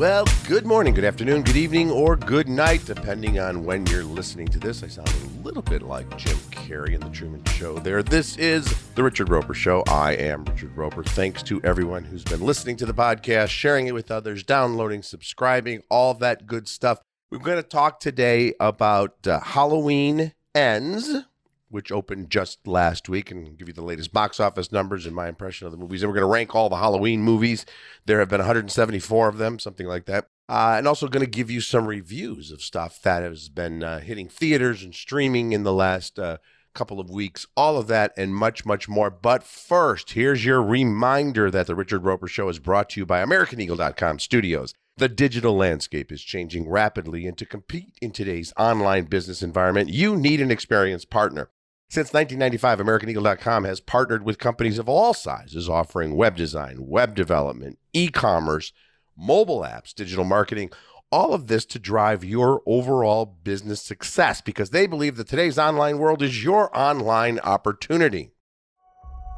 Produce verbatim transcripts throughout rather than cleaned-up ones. Well, good morning, good afternoon, good evening, or good night, depending on when you're listening to this. I sound a little bit like Jim Carrey in The Truman Show there. This is The Richard Roeper Show. I am Richard Roeper. Thanks to everyone who's been listening to the podcast, sharing it with others, downloading, subscribing, all that good stuff. We're going to talk today about uh, Halloween Ends, which opened just last week, and give you the latest box office numbers and my impression of the movies. And we're going to rank all the Halloween movies. There have been one hundred seventy-four of them, something like that. Uh, and also going to give you some reviews of stuff that has been uh, hitting theaters and streaming in the last uh, couple of weeks. All of that and much, much more. But first, here's your reminder that The Richard Roeper Show is brought to you by American Eagle dot com Studios. The digital landscape is changing rapidly, and to compete in today's online business environment, you need an experienced partner. Since nineteen ninety-five, American Eagle dot com has partnered with companies of all sizes, offering web design, web development, e-commerce, mobile apps, digital marketing, all of this to drive your overall business success, because they believe that today's online world is your online opportunity.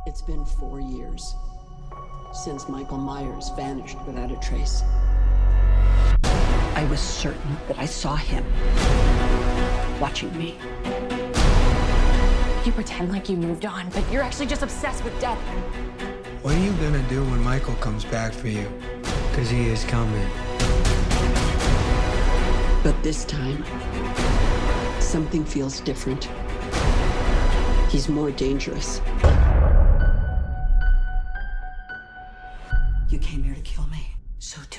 It's been four years since Michael Myers vanished without a trace. I was certain that I saw him watching me. You pretend like you moved on, but you're actually just obsessed with death. What are you gonna do when Michael comes back for you? Because he is coming. But this time, something feels different. He's more dangerous. You came here to kill me, so do it.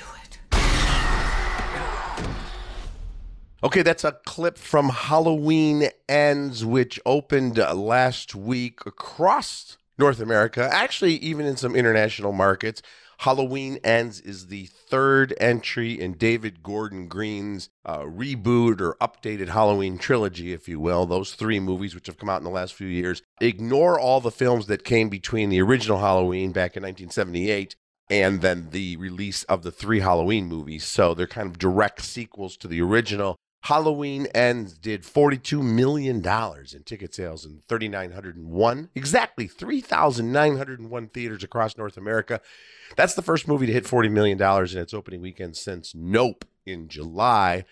Okay, that's a clip from Halloween Ends, which opened uh, last week across North America, actually even in some international markets. Halloween Ends is the third entry in David Gordon Green's uh, reboot or updated Halloween trilogy, if you will. Those three movies, which have come out in the last few years, ignore all the films that came between the original Halloween back in nineteen seventy-eight and then the release of the three Halloween movies. So they're kind of direct sequels to the original. Halloween Ends did forty-two million dollars in ticket sales in three thousand nine hundred one, exactly three thousand nine hundred one theaters across North America. That's the first movie to hit forty million dollars in its opening weekend since Nope in July.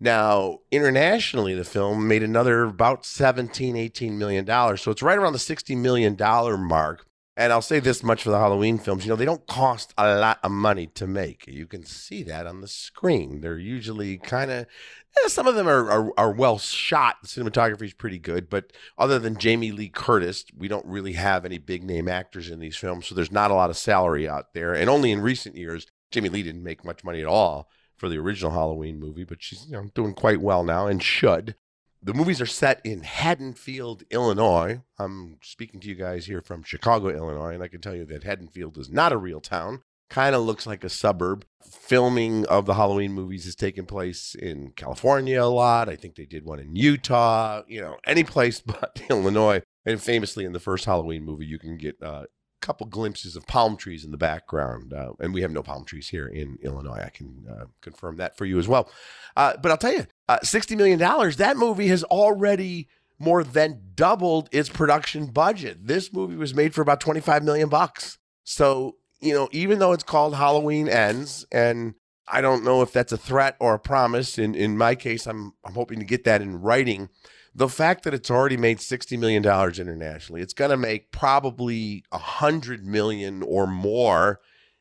Now, internationally, the film made another about seventeen, eighteen million dollars, so it's right around the sixty million dollars mark. And I'll say this much for the Halloween films. You know, they don't cost a lot of money to make. You can see that on the screen. They're usually kind of, eh, some of them are, are are well shot. The cinematography is pretty good. But other than Jamie Lee Curtis, we don't really have any big name actors in these films. So there's not a lot of salary out there. And only in recent years, Jamie Lee didn't make much money at all for the original Halloween movie. But she's, you know, doing quite well now and should. The movies are set in Haddonfield, Illinois. I'm speaking to you guys here from Chicago, Illinois, and I can tell you that Haddonfield is not a real town. Kind of looks like a suburb. Filming of the Halloween movies has taken place in California a lot. I think they did one in Utah, you know, any place but Illinois. And famously, in the first Halloween movie, you can get uh, couple glimpses of palm trees in the background, uh, and we have no palm trees here in Illinois. I can uh, confirm that for you as well. Uh, but I'll tell you, uh, sixty million dollars, that movie has already more than doubled its production budget. This movie was made for about twenty-five million dollars bucks. So, you know, even though it's called Halloween Ends, and I don't know if that's a threat or a promise. In in my case, I'm I'm hoping to get that in writing. The fact that it's already made sixty million dollars internationally, it's going to make probably one hundred million dollars or more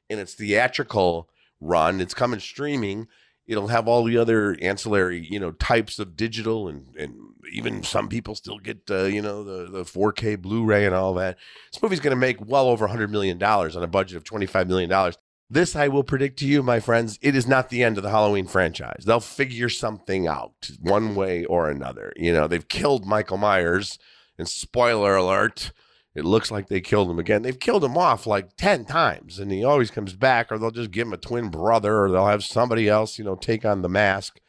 in its theatrical run. It's coming streaming. It'll have all the other ancillary, you know, types of digital, and, and even some people still get, uh, you know, the, the four K Blu-ray and all that. This movie's going to make well over one hundred million dollars on a budget of twenty-five million dollars. This, I will predict to you, my friends, it is not the end of the Halloween franchise. They'll figure something out one way or another. You know, they've killed Michael Myers, and spoiler alert, it looks like they killed him again. They've killed him off like ten times, and he always comes back, or they'll just give him a twin brother, or they'll have somebody else, you know, take on the mask.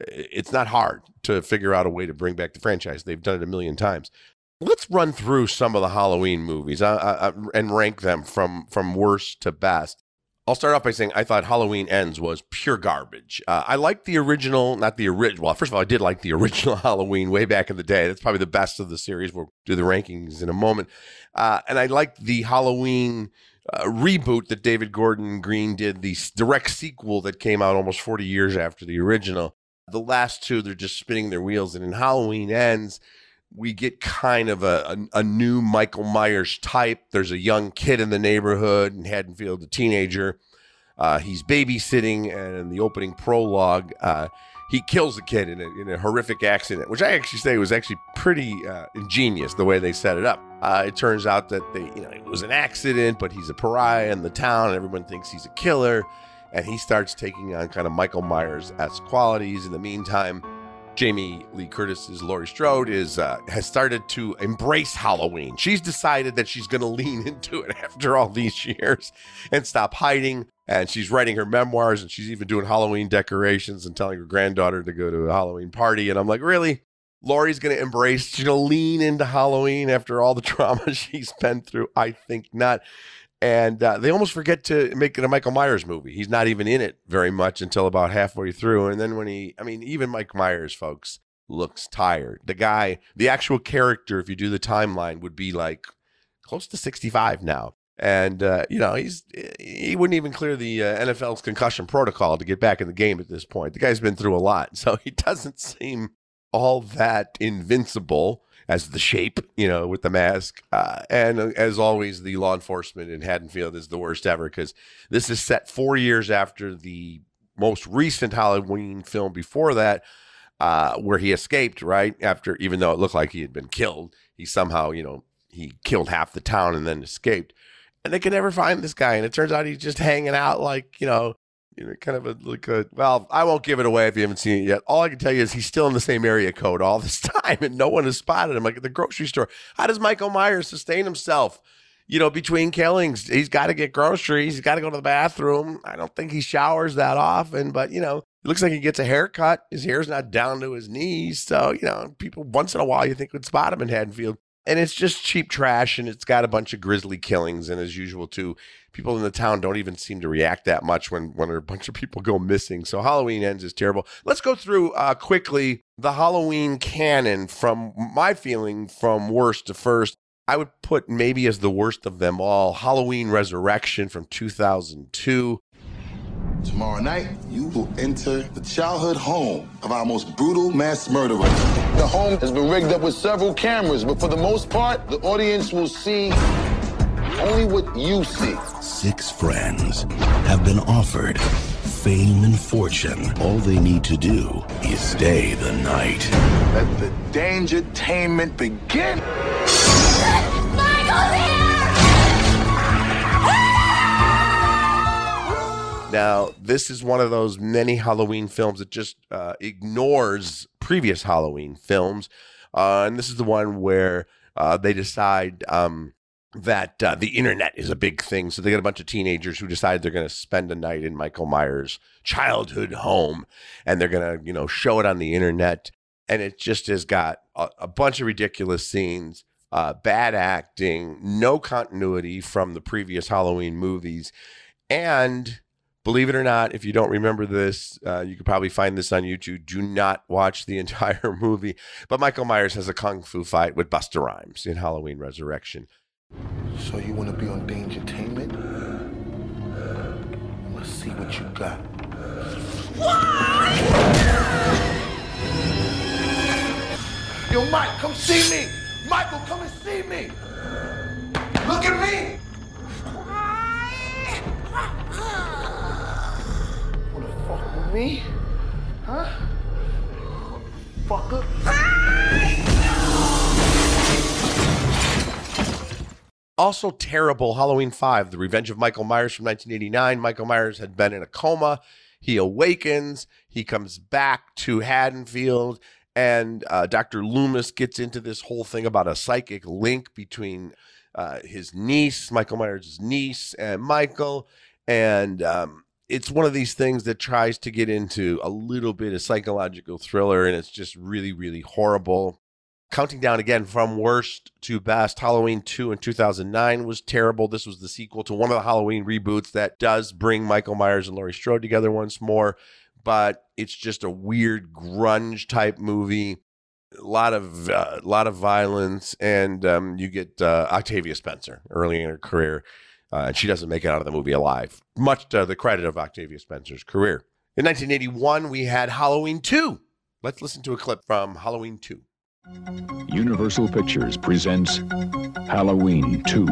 It's not hard to figure out a way to bring back the franchise. They've done it a million times. Let's run through some of the Halloween movies uh, uh, and rank them from, from worst to best. I'll start off by saying I thought Halloween Ends was pure garbage. Uh, I liked the original, not the original. Well, first of all, I did like the original Halloween way back in the day. That's probably the best of the series. We'll do the rankings in a moment. Uh, and I liked the Halloween uh, reboot that David Gordon Green did, the direct sequel that came out almost forty years after the original. The last two, they're just spinning their wheels. And in Halloween Ends, we get kind of a, a, a new Michael Myers type. There's a young kid in the neighborhood in Haddonfield, a teenager. Uh, he's babysitting, and in the opening prologue, uh, he kills a kid in a, in a horrific accident, which I actually say was actually pretty uh, ingenious the way they set it up. Uh, it turns out that they, you know, it was an accident, but he's a pariah in the town, and everyone thinks he's a killer, and he starts taking on kind of Michael Myers-esque qualities. In the meantime, Jamie Lee Curtis, Laurie Strode, is uh, has started to embrace Halloween. She's decided that she's going to lean into it after all these years and stop hiding. And she's writing her memoirs, and she's even doing Halloween decorations and telling her granddaughter to go to a Halloween party. And I'm like, really? Laurie's going to embrace, she's going to lean into Halloween after all the trauma she's been through? I think not. And uh, they almost forget to make it a Michael Myers movie. He's not even in it very much until about halfway through. And then when he, I mean, even Mike Myers, folks, looks tired. The guy, the actual character, if you do the timeline, would be like close to sixty-five now. And, uh, you know, he's he wouldn't even clear the uh, N F L's concussion protocol to get back in the game at this point. The guy's been through a lot, so he doesn't seem all that invincible as the shape, you know, with the mask. Uh, and uh, as always, the law enforcement in Haddonfield is the worst ever, because this is set four years after the most recent Halloween film before that, uh, where he escaped, right? After, even though it looked like he had been killed, he somehow, you know, he killed half the town and then escaped. And they could never find this guy. And it turns out he's just hanging out like, you know, you know, kind of a, like a, well, I won't give it away if you haven't seen it yet. All I can tell you is he's still in the same area code all this time, and no one has spotted him, like at the grocery store. How does Michael Myers sustain himself, you know, between killings? He's got to get groceries. He's got to go to the bathroom. I don't think he showers that often, but, you know, it looks like he gets a haircut. His hair's not down to his knees. So, you know, people once in a while you think would spot him in Haddonfield. And it's just cheap trash, and it's got a bunch of grisly killings. And as usual, too, people in the town don't even seem to react that much when, when a bunch of people go missing. So Halloween Ends is terrible. Let's go through uh, quickly the Halloween canon from my feeling from worst to first. I would put maybe as the worst of them all, Halloween Resurrection from two thousand two. Tomorrow night, you will enter the childhood home of our most brutal mass murderer. The home has been rigged up with several cameras, but for the most part, the audience will see only what you see. Six friends have been offered fame and fortune. All they need to do is stay the night. Let the dangertainment begin. Michael's here! Now, this is one of those many Halloween films that just uh, ignores previous Halloween films. Uh, and this is the one where uh, they decide um, that uh, the internet is a big thing. So they get a bunch of teenagers who decide they're going to spend a night in Michael Myers' childhood home. And they're going to, you know, show it on the internet. And it just has got a, a bunch of ridiculous scenes. Uh, bad acting. No continuity from the previous Halloween movies. And... believe it or not, if you don't remember this, uh, you could probably find this on YouTube. Do not watch the entire movie. But Michael Myers has a kung fu fight with Busta Rhymes in Halloween Resurrection. So you want to be on Dangertainment? Let's see what you got. Why? Yo, Mike, come see me. Michael, come and see me. Look at me. Me? Huh? Fucker. Also terrible, Halloween five, The Revenge of Michael Myers from nineteen eighty-nine. Michael Myers had been in a coma. He awakens. He comes back to Haddonfield. And uh, Doctor Loomis gets into this whole thing about a psychic link between uh, his niece, Michael Myers' niece, and Michael. And... Um, it's one of these things that tries to get into a little bit of psychological thriller, and it's just really, really horrible. Counting down again from worst to best, Halloween two in two thousand nine was terrible. This was the sequel to one of the Halloween reboots that does bring Michael Myers and Laurie Strode together once more, but it's just a weird grunge type movie. A lot of, uh, lot of violence, and um, you get uh, Octavia Spencer early in her career. Uh, and she doesn't make it out of the movie alive, much to the credit of Octavia Spencer's career. In nineteen eighty-one, we had Halloween two. Let's listen to a clip from Halloween two. Universal Pictures presents Halloween two.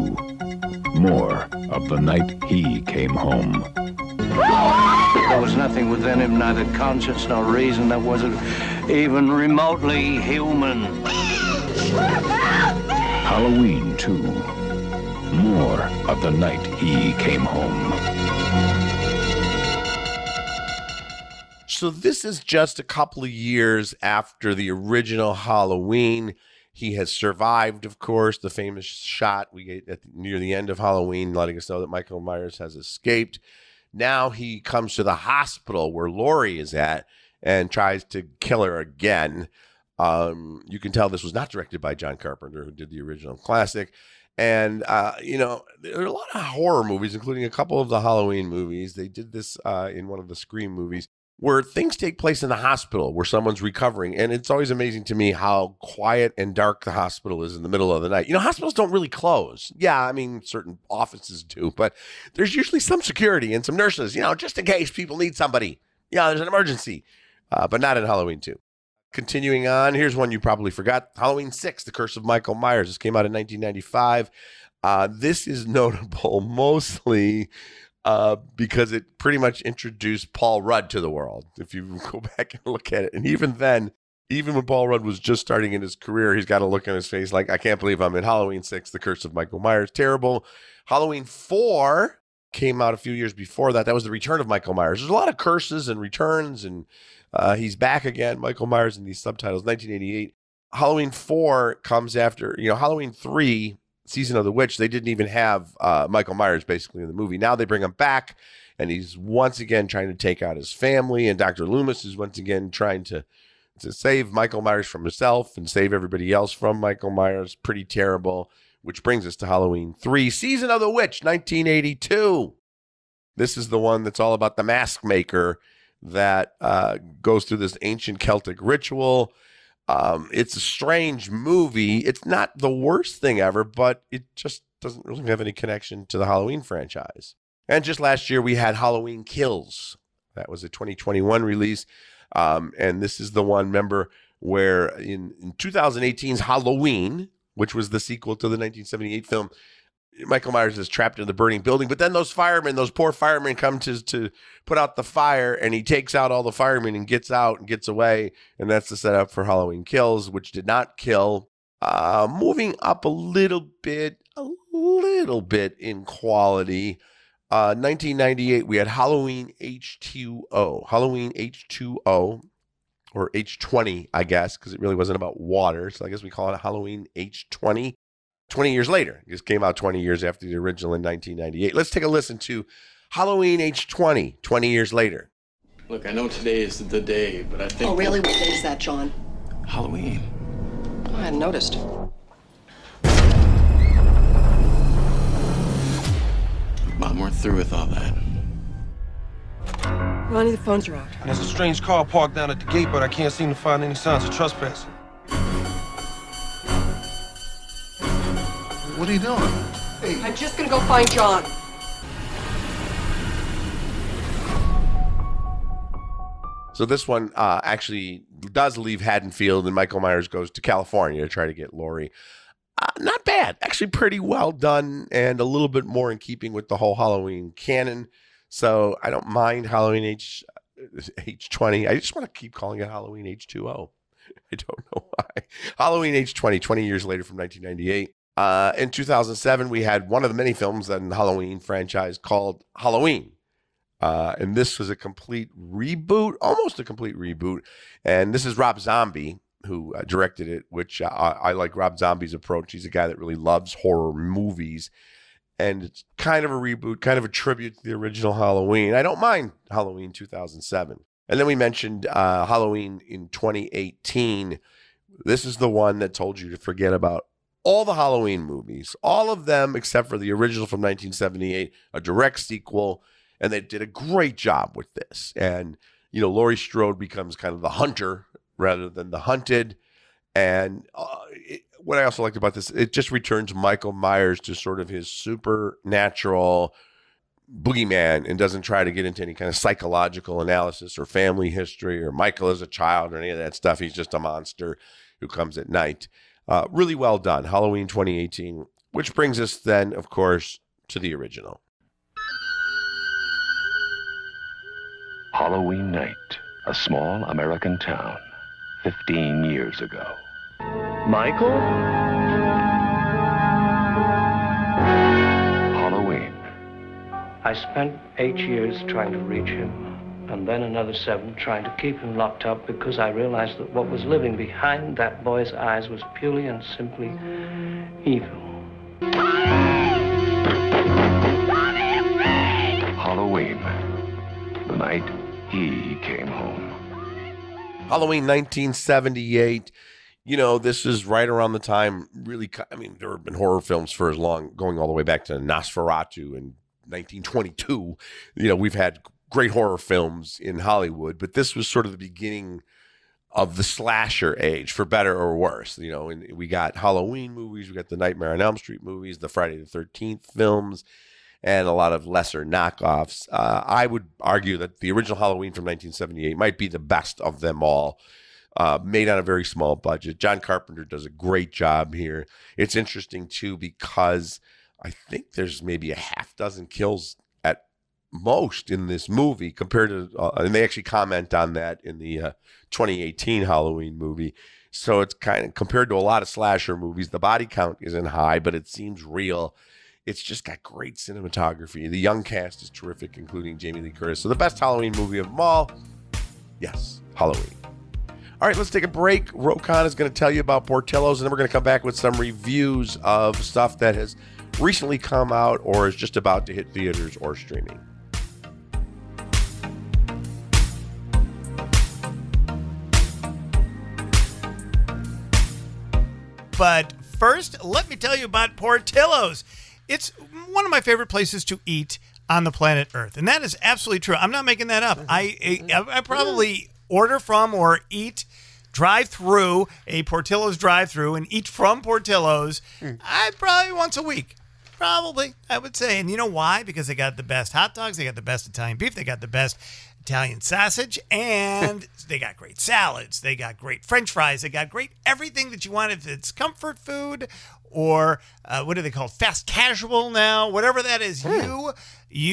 More of the night he came home. There was nothing within him, neither conscience nor reason, that wasn't even remotely human. Halloween two. More of the night he came home. So this is just a couple of years after the original Halloween. He has survived, of course, the famous shot we get at the, near the end of Halloween, letting us know that Michael Myers has escaped. Now he comes to the hospital where Laurie is at and tries to kill her again. Um, you can tell this was not directed by John Carpenter, who did the original classic. And, uh, you know, there are a lot of horror movies, including a couple of the Halloween movies. They did this uh, in one of the Scream movies, where things take place in the hospital where someone's recovering. And it's always amazing to me how quiet and dark the hospital is in the middle of the night. You know, hospitals don't really close. Yeah, I mean, certain offices do, but there's usually some security and some nurses, you know, just in case people need somebody. Yeah, there's an emergency, uh, but not in Halloween two. Continuing on, here's one you probably forgot. Halloween six, The Curse of Michael Myers. This came out in nineteen ninety-five. Uh, this is notable mostly uh, because it pretty much introduced Paul Rudd to the world. If you go back and look at it, and even then, even when Paul Rudd was just starting in his career, he's got a look on his face like, I can't believe I'm in Halloween six, The Curse of Michael Myers. Terrible. Halloween four came out a few years before that. That was The Return of Michael Myers. There's a lot of curses and returns, and Uh, he's back again, Michael Myers, in these subtitles, nineteen eighty-eight. Halloween four comes after, you know, Halloween three, Season of the Witch. They didn't even have uh, Michael Myers basically in the movie. Now they bring him back, and he's once again trying to take out his family, and Doctor Loomis is once again trying to, to save Michael Myers from himself and save everybody else from Michael Myers. Pretty terrible, which brings us to Halloween three, Season of the Witch, nineteen eighty-two. This is the one that's all about the mask maker that uh, goes through this ancient Celtic ritual. Um, it's a strange movie. It's not the worst thing ever, but it just doesn't really have any connection to the Halloween franchise. And just last year, we had Halloween Kills. That was a twenty twenty-one release. Um, and this is the one, remember, where in, in twenty eighteen's Halloween, which was the sequel to the nineteen seventy-eight film, Michael Myers is trapped in the burning building, but then those firemen, those poor firemen come to, to put out the fire, and he takes out all the firemen and gets out and gets away. And that's the setup for Halloween Kills, which did not kill. Uh, moving up a little bit, a little bit in quality. Uh, nineteen ninety-eight, we had Halloween H two O. Halloween H two O, or H twenty, I guess, because it really wasn't about water. So I guess we call it Halloween H twenty. twenty years later. It just came out twenty years after the original in nineteen ninety-eight. Let's take a listen to Halloween H twenty, twenty years later. Look, I know today is the day, but I think... Oh, really? What day is that, John? Halloween. I hadn't noticed. Mom, we're through with all that. Ronnie, the phones are out. And there's a strange car parked down at the gate, but I can't seem to find any signs of trespassing. What are you doing? Hey. I'm just gonna go find John. So this one uh, actually does leave Haddonfield, and Michael Myers goes to California to try to get Laurie. Uh, not bad. Actually pretty well done, and a little bit more in keeping with the whole Halloween canon. So I don't mind Halloween H twenty. I just want to keep calling it Halloween H two O. I don't know why. Halloween H twenty, twenty years later from nineteen ninety-eight. Uh, in two thousand seven, we had one of the many films in the Halloween franchise called Halloween. Uh, and this was a complete reboot, almost a complete reboot. And this is Rob Zombie, who uh, directed it, which uh, I like Rob Zombie's approach. He's a guy that really loves horror movies. And it's kind of a reboot, kind of a tribute to the original Halloween. I don't mind Halloween two thousand seven. And then we mentioned uh, Halloween in twenty eighteen. This is the one that told you to forget about all the Halloween movies, all of them except for the original from nineteen seventy-eight, a direct sequel, and they did a great job with this. And, you know, Laurie Strode becomes kind of the hunter rather than the hunted. And uh, it, what I also liked about this, it just returns Michael Myers to sort of his supernatural boogeyman and doesn't try to get into any kind of psychological analysis or family history or Michael as a child or any of that stuff. He's just a monster who comes at night. Uh, really well done. Halloween twenty eighteen, which brings us then, of course, to the original. Halloween night, a small American town, fifteen years ago. Michael? Halloween. I spent eight years trying to reach him, and then another seven trying to keep him locked up, because I realized that what was living behind that boy's eyes was purely and simply evil. Halloween, the night he came home. Halloween nineteen seventy-eight. You know, this is right around the time, really, I mean, there have been horror films for as long, going all the way back to Nosferatu in nineteen twenty-two. You know, we've had great horror films in Hollywood, but this was sort of the beginning of the slasher age, for better or worse. You know, and we got Halloween movies, we got the Nightmare on Elm Street movies, the Friday the thirteenth films, and a lot of lesser knockoffs. Uh, I would argue that the original Halloween from nineteen seventy-eight might be the best of them all. Uh, made on a very small budget. John Carpenter does a great job here. It's interesting, too, because I think there's maybe a half dozen kills at most in this movie compared to, uh, and they actually comment on that in the uh, twenty eighteen Halloween movie. So it's kind of, compared to a lot of slasher movies, the body count isn't high, but it seems real. It's just got great cinematography. The young cast is terrific, including Jamie Lee Curtis. So the best Halloween movie of them all, yes, Halloween. All right, let's take a break. Rokan is going to tell you about Portillo's, and then we're going to come back with some reviews of stuff that has recently come out or is just about to hit theaters or streaming. But first, let me tell you about Portillo's. It's one of my favorite places to eat on the planet Earth, and that is absolutely true. I'm not making that up. I I, I probably... order from or eat, drive through a Portillo's drive-through and eat from Portillo's. Mm. I probably once a week, probably I would say. And you know why? Because they got the best hot dogs, they got the best Italian beef, they got the best Italian sausage, and they got great salads, they got great French fries, they got great everything that you want. If it's comfort food or uh, what are they called? Fast casual now, whatever that is. Mm. You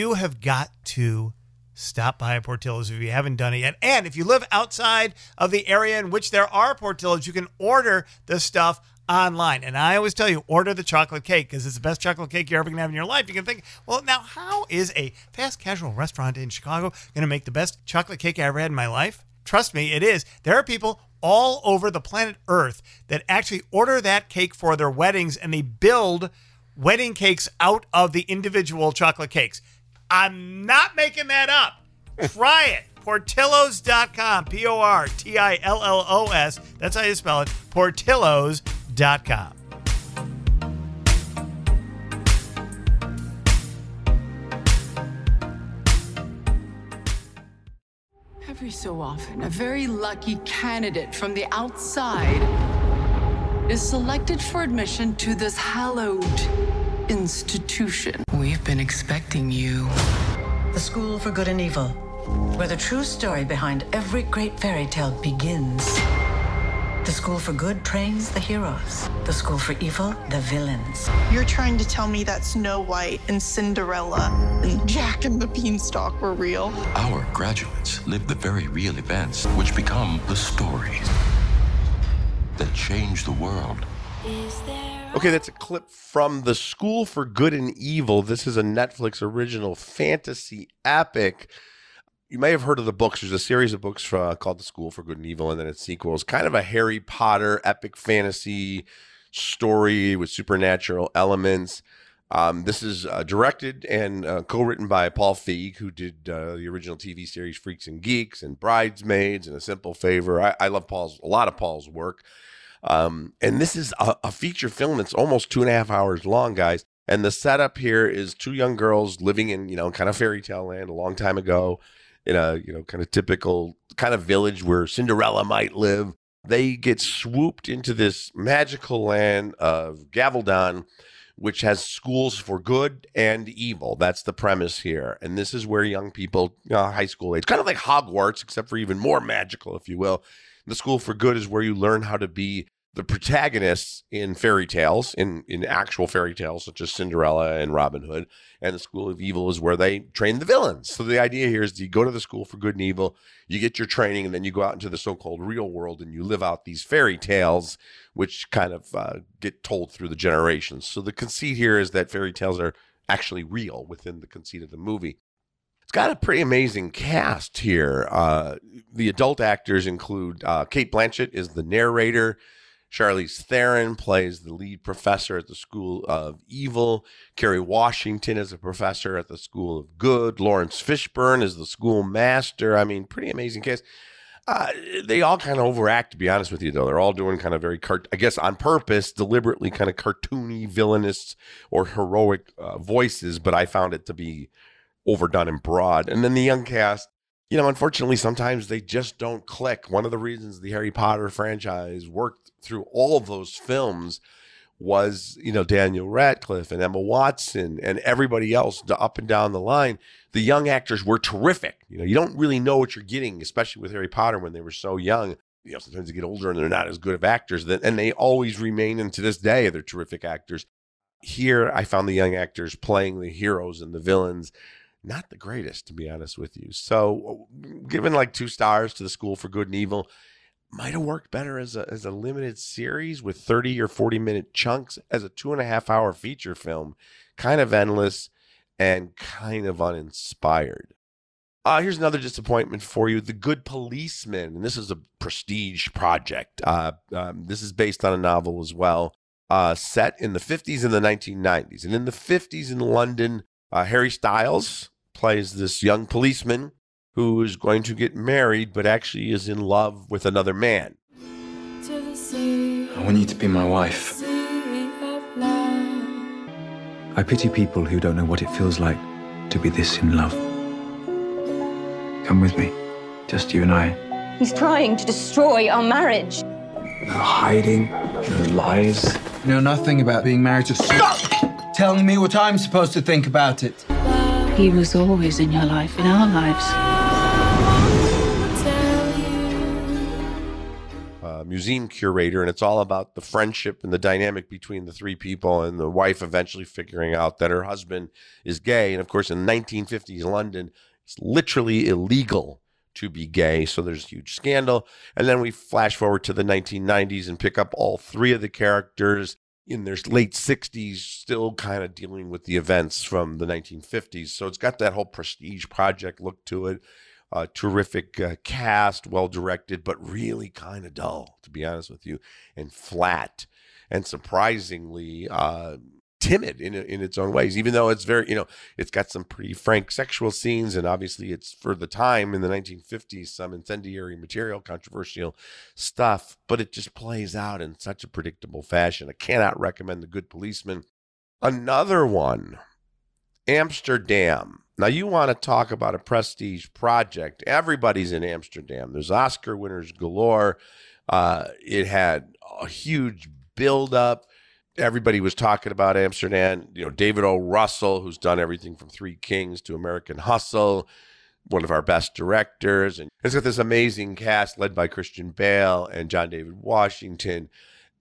you have got to stop by a Portillo's if you haven't done it yet. And if you live outside of the area in which there are Portillo's, you can order the stuff online. And I always tell you, order the chocolate cake, because it's the best chocolate cake you're ever going to have in your life. You can think, well, now how is a fast casual restaurant in Chicago going to make the best chocolate cake I ever had in my life? Trust me, it is. There are people all over the planet Earth that actually order that cake for their weddings, and they build wedding cakes out of the individual chocolate cakes. I'm not making that up. Try it. Portillos dot com. P O R T I L L O S. That's how you spell it. Portillos dot com. Every so often, a very lucky candidate from the outside is selected for admission to this hallowed institution. We've been expecting you. The School for Good and Evil, where the true story behind every great fairy tale begins. The School for Good trains the heroes. The School for Evil, the villains. You're trying to tell me that Snow White and Cinderella and Jack and the Beanstalk were real? Our graduates live the very real events which become the stories that change the world. Is there Okay, that's a clip from The School for Good and Evil. This is a Netflix original fantasy epic. You may have heard of the books. There's a series of books uh, called The School for Good and Evil, and then its sequels. Kind of a Harry Potter epic fantasy story with supernatural elements. Um, this is uh, directed and uh, co-written by Paul Feig, who did uh, the original T V series Freaks and Geeks and Bridesmaids and A Simple Favor. I, I love Paul's a lot of Paul's work. Um, and this is a, a feature film that's almost two and a half hours long, guys. And the setup here is two young girls living in, you know, kind of fairy tale land a long time ago in a, you know, kind of typical kind of village where Cinderella might live. They get swooped into this magical land of Gavaldon, which has schools for good and evil. That's the premise here. And this is where young people, uh, high school age, kind of like Hogwarts, except for even more magical, if you will. The School for Good is where you learn how to be the protagonists in fairy tales, in, in actual fairy tales, such as Cinderella and Robin Hood. And the School of Evil is where they train the villains. So the idea here is you go to the School for Good and Evil, you get your training, and then you go out into the so-called real world and you live out these fairy tales, which kind of uh, get told through the generations. So the conceit here is that fairy tales are actually real within the conceit of the movie. It's got a pretty amazing cast here. Uh, the adult actors include uh, Kate Blanchett is the narrator. Charlize Theron plays the lead professor at the School of Evil. Kerry Washington is a professor at the School of Good. Lawrence Fishburne is the schoolmaster. I mean, pretty amazing cast. Uh, they all kind of overact, to be honest with you, though. They're all doing kind of very, cart I guess on purpose, deliberately kind of cartoony, villainous, or heroic uh, voices, but I found it to be overdone and broad. And then the young cast, you know, unfortunately, sometimes they just don't click. One of the reasons the Harry Potter franchise worked through all of those films was, you know, Daniel Radcliffe and Emma Watson and everybody else up and down the line. The young actors were terrific. You know, you don't really know what you're getting, especially with Harry Potter when they were so young. You know, sometimes they get older and they're not as good of actors, that, and they always remain, and to this day, they're terrific actors. Here, I found the young actors playing the heroes and the villains not the greatest, to be honest with you. So giving like two stars to the School for Good and Evil, might have worked better as a, as a limited series with thirty or forty minute chunks. As a two and a half hour feature film, kind of endless and kind of uninspired. Uh, here's another disappointment for you. The Good Policeman, and this is a prestige project. Uh, um, this is based on a novel as well, uh, set in the fifties and the nineteen nineties. And in the fifties in London, Uh, Harry Styles plays this young policeman who is going to get married, but actually is in love with another man. I want you to be my wife. I pity people who don't know what it feels like to be this in love. Come with me, just you and I. He's trying to destroy our marriage. No hiding, no lies. You know nothing about being married to... Stop! Telling me what I'm supposed to think about it. He was always in your life, in our lives. Uh, museum curator, and it's all about the friendship and the dynamic between the three people, and the wife eventually figuring out that her husband is gay. And of course, in nineteen fifties London, it's literally illegal to be gay, so there's a huge scandal. And then we flash forward to the nineteen nineties and pick up all three of the characters in their late sixties, still kind of dealing with the events from the nineteen fifties. So it's got that whole prestige project look to it. Uh, terrific uh, cast, well-directed, but really kind of dull, to be honest with you, and flat, and surprisingly uh, timid in, in its own ways, even though it's very, you know, it's got some pretty frank sexual scenes, and obviously it's, for the time in the nineteen fifties, some incendiary material, controversial stuff, but it just plays out in such a predictable fashion. I cannot recommend The Good Policeman. Another one, Amsterdam. Now, you want to talk about a prestige project. Everybody's in Amsterdam. There's Oscar winners galore. Uh, it had a huge buildup. Everybody was talking about Amsterdam. You know, David O. Russell, who's done everything from Three Kings to American Hustle, one of our best directors. And it's got this amazing cast led by Christian Bale and John David Washington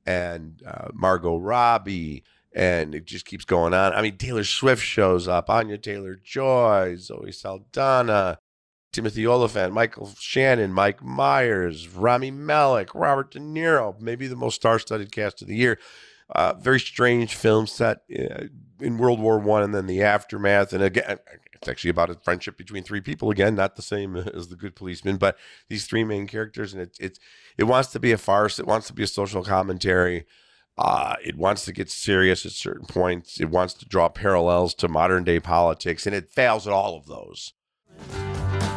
and uh, Margot Robbie. And it just keeps going on. I mean, Taylor Swift shows up, Anya Taylor-Joy, Zoe Saldana, Timothy Oliphant, Michael Shannon, Mike Myers, Rami Malek, Robert De Niro, maybe the most star-studded cast of the year. Uh, very strange film set uh, in World War One and then the aftermath. And again, it's actually about a friendship between three people. Again, not the same as The Good Policeman, but these three main characters. And it, it, it wants to be a farce. It wants to be a social commentary. Uh, it wants to get serious at certain points. It wants to draw parallels to modern day politics. And it fails at all of those.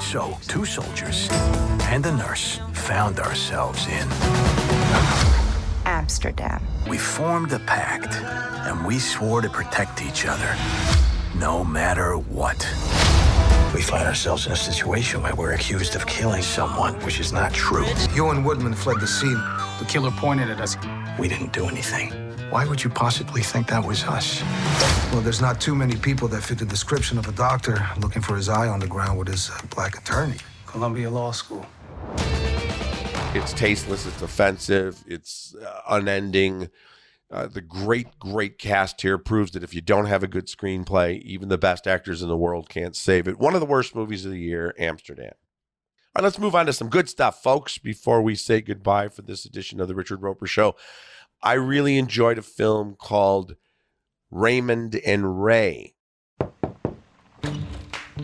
So two soldiers and a nurse found ourselves in Amsterdam. We formed a pact, and we swore to protect each other, no matter what. We find ourselves in a situation where we're accused of killing someone, which is not true. You and Woodman fled the scene. The killer pointed at us. We didn't do anything. Why would you possibly think that was us? Well, there's not too many people that fit the description of a doctor looking for his eye on the ground with his uh, black attorney. Columbia Law School. It's tasteless, it's offensive, it's uh, unending. Uh, the great, great cast here proves that if you don't have a good screenplay, even the best actors in the world can't save it. One of the worst movies of the year, Amsterdam. All right, let's move on to some good stuff, folks, before we say goodbye for this edition of The Richard Roeper Show. I really enjoyed a film called Raymond and Ray.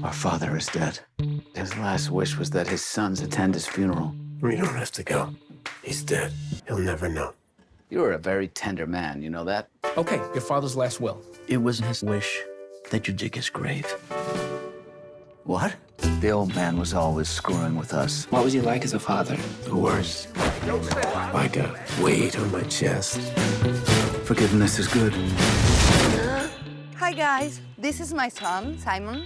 Our father is dead. His last wish was that his sons attend his funeral. We don't have to go. He's dead. He'll never know. You were a very tender man, you know that? Okay, your father's last will. It was his wish that you dig his grave. What? The old man was always screwing with us. What was he like as a father? The worst. Like a weight on my chest. Forgiveness is good. Hi, guys. This is my son, Simon,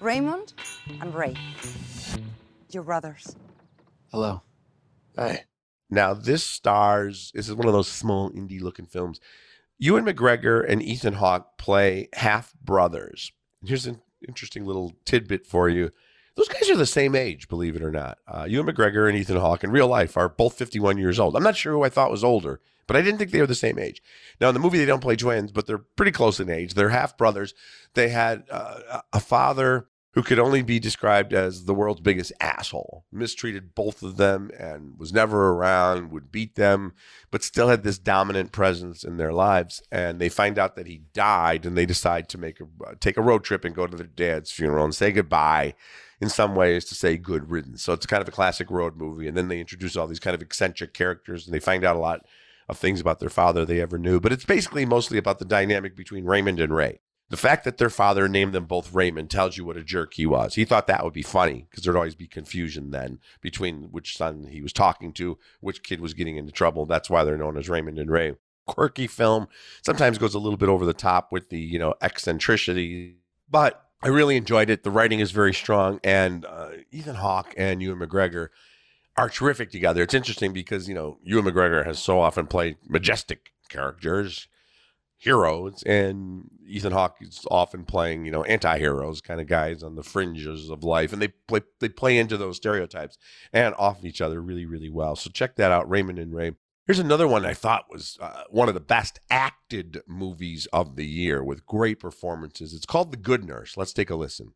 Raymond, and Ray. Your brothers. Hello. Hi. Now, this stars, this is one of those small indie-looking films. Ewan McGregor and Ethan Hawke play half-brothers. Here's an interesting little tidbit for you. Those guys are the same age, believe it or not. Uh, Ewan McGregor and Ethan Hawke in real life are both fifty-one years old. I'm not sure who I thought was older, but I didn't think they were the same age. Now, in the movie, they don't play twins, but they're pretty close in age. They're half-brothers. They had uh, a father who could only be described as the world's biggest asshole, mistreated both of them and was never around, would beat them, but still had this dominant presence in their lives. And they find out that he died, and they decide to make a, take a road trip and go to their dad's funeral and say goodbye, in some ways to say good riddance. So it's kind of a classic road movie. And then they introduce all these kind of eccentric characters, and they find out a lot of things about their father they ever knew. But it's basically mostly about the dynamic between Raymond and Ray. The fact that their father named them both Raymond tells you what a jerk he was. He thought that would be funny because there'd always be confusion then between which son he was talking to, which kid was getting into trouble. That's why they're known as Raymond and Ray. Quirky film. Sometimes goes a little bit over the top with the, you know, eccentricity. But I really enjoyed it. The writing is very strong. And uh, Ethan Hawke and Ewan McGregor are terrific together. It's interesting because, you know, Ewan McGregor has so often played majestic characters, heroes, and Ethan Hawke is often playing, you know, anti-heroes kind of guys on the fringes of life, and they play they play into those stereotypes and off each other really, really well. So check that out, Raymond and Ray. Here's another one I thought was uh, one of the best acted movies of the year with great performances. It's called The Good Nurse. Let's take a listen.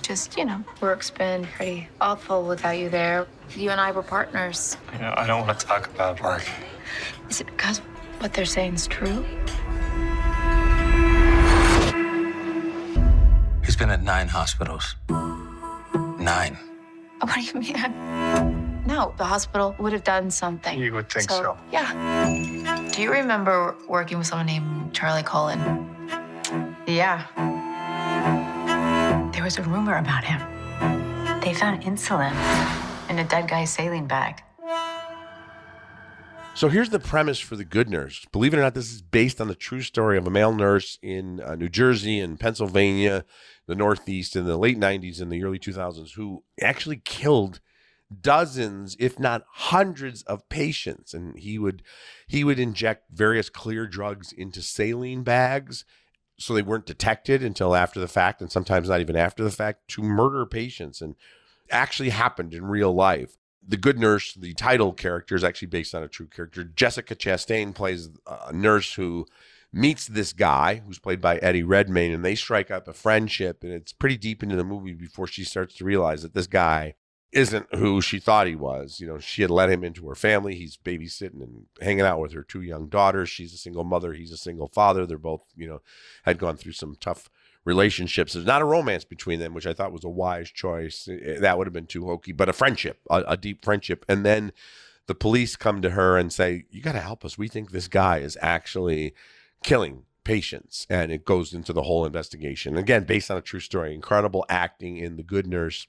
Just, you know, work's been pretty awful without you there. You and I were partners. You know, I don't want to talk about work. Is it because what they're saying is true? He's been at nine hospitals. Nine. What do you mean? No, the hospital would have done something. You would think so. so. Yeah. Do you remember working with someone named Charlie Cullen? Yeah. There was a rumor about him. They found insulin in a dead guy's saline bag. So here's the premise for The Good Nurse. Believe it or not, this is based on the true story of a male nurse in uh, New Jersey and Pennsylvania, the Northeast, in the late nineties and the early two thousands, who actually killed dozens, if not hundreds, of patients. And he would he would inject various clear drugs into saline bags so they weren't detected until after the fact, and sometimes not even after the fact, to murder patients. And actually happened in real life. The Good Nurse, the title character, is actually based on a true character. Jessica Chastain plays a nurse who meets this guy, who's played by Eddie Redmayne, and they strike up a friendship, and it's pretty deep into the movie before she starts to realize that this guy isn't who she thought he was. You know, she had let him into her family. He's babysitting and hanging out with her two young daughters. She's a single mother. He's a single father. They're both, you know, had gone through some tough relationships. There's not a romance between them, which I thought was a wise choice. That would have been too hokey, but a friendship, a, a deep friendship. And then the police come to her and say, you got to help us. We think this guy is actually killing patients. And it goes into the whole investigation. Again, based on a true story, incredible acting in The Good Nurse.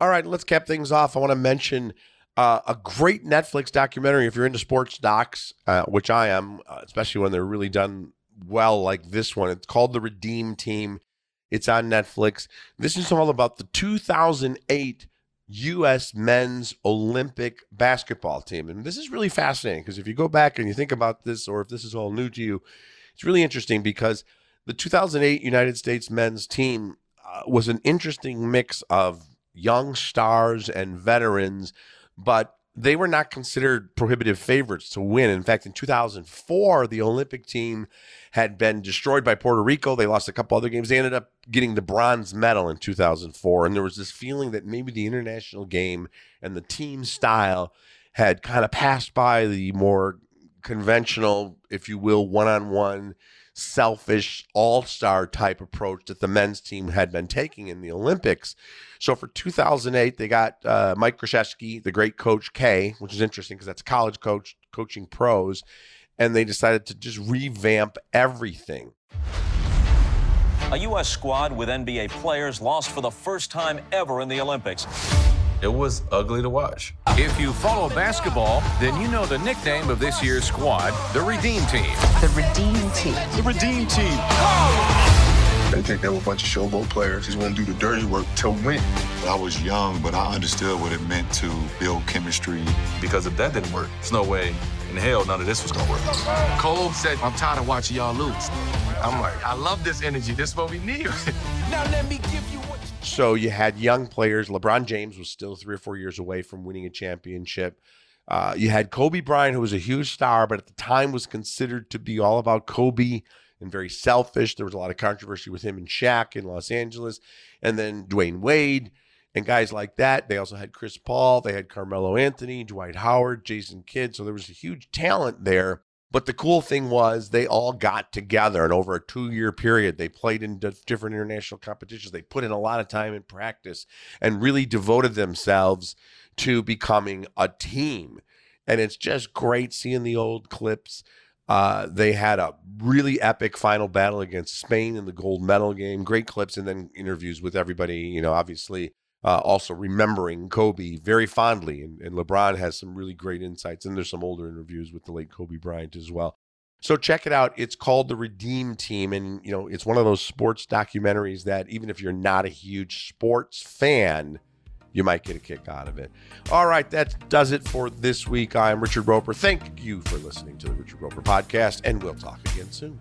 All right, let's cap things off. I want to mention Uh, a great Netflix documentary if you're into sports docs, uh, which I am, uh, especially when they're really done well like this one. It's called The Redeem Team. It's on Netflix. This is all about the two thousand eight U S men's Olympic basketball team. And this is really fascinating because if you go back and you think about this, or if this is all new to you, it's really interesting because the two thousand eight United States men's team uh, was an interesting mix of young stars and veterans, but they were not considered prohibitive favorites to win. In fact, in two thousand four, the Olympic team had been destroyed by Puerto Rico. They lost a couple other games. They ended up getting the bronze medal in two thousand four. And there was this feeling that maybe the international game and the team style had kind of passed by the more conventional, if you will, one-on-one, selfish, all-star type approach that the men's team had been taking in the Olympics. So for two thousand eight, they got uh, Mike Krzyzewski, the great Coach K, which is interesting because that's a college coach coaching pros, and they decided to just revamp everything. A U S squad with N B A players lost for the first time ever in the Olympics. It was ugly to watch. If you follow basketball, then you know the nickname of this year's squad, the Redeem Team. The Redeem Team. The Redeem Team. Oh! They think they were a bunch of showboat players who want to do the dirty work to win. I was young, but I understood what it meant to build chemistry. Because if that didn't work, there's no way in hell none of this was going to work. Cole said, I'm tired of watching y'all lose. I'm like, I love this energy. This is what we need. Now let me give you what. So you had young players. LeBron James was still three or four years away from winning a championship. Uh, you had Kobe Bryant, who was a huge star, but at the time was considered to be all about Kobe and very selfish. There was a lot of controversy with him and Shaq in Los Angeles. And then Dwayne Wade and guys like that. They also had Chris Paul. They had Carmelo Anthony, Dwight Howard, Jason Kidd. So there was a huge talent there. But the cool thing was they all got together, and over a two-year period, they played in d- different international competitions. They put in a lot of time in practice and really devoted themselves to becoming a team. And it's just great seeing the old clips. Uh, they had a really epic final battle against Spain in the gold medal game. Great clips, and then interviews with everybody, you know, obviously. Uh, also remembering Kobe very fondly, and, and LeBron has some really great insights, and there's some older interviews with the late Kobe Bryant as well. So check it out. It's called The Redeem Team, and you know, it's one of those sports documentaries that even if you're not a huge sports fan, you might get a kick out of it. All right, that does it for this week. I'm Richard Roeper. Thank you for listening to the Richard Roeper Podcast, and we'll talk again soon.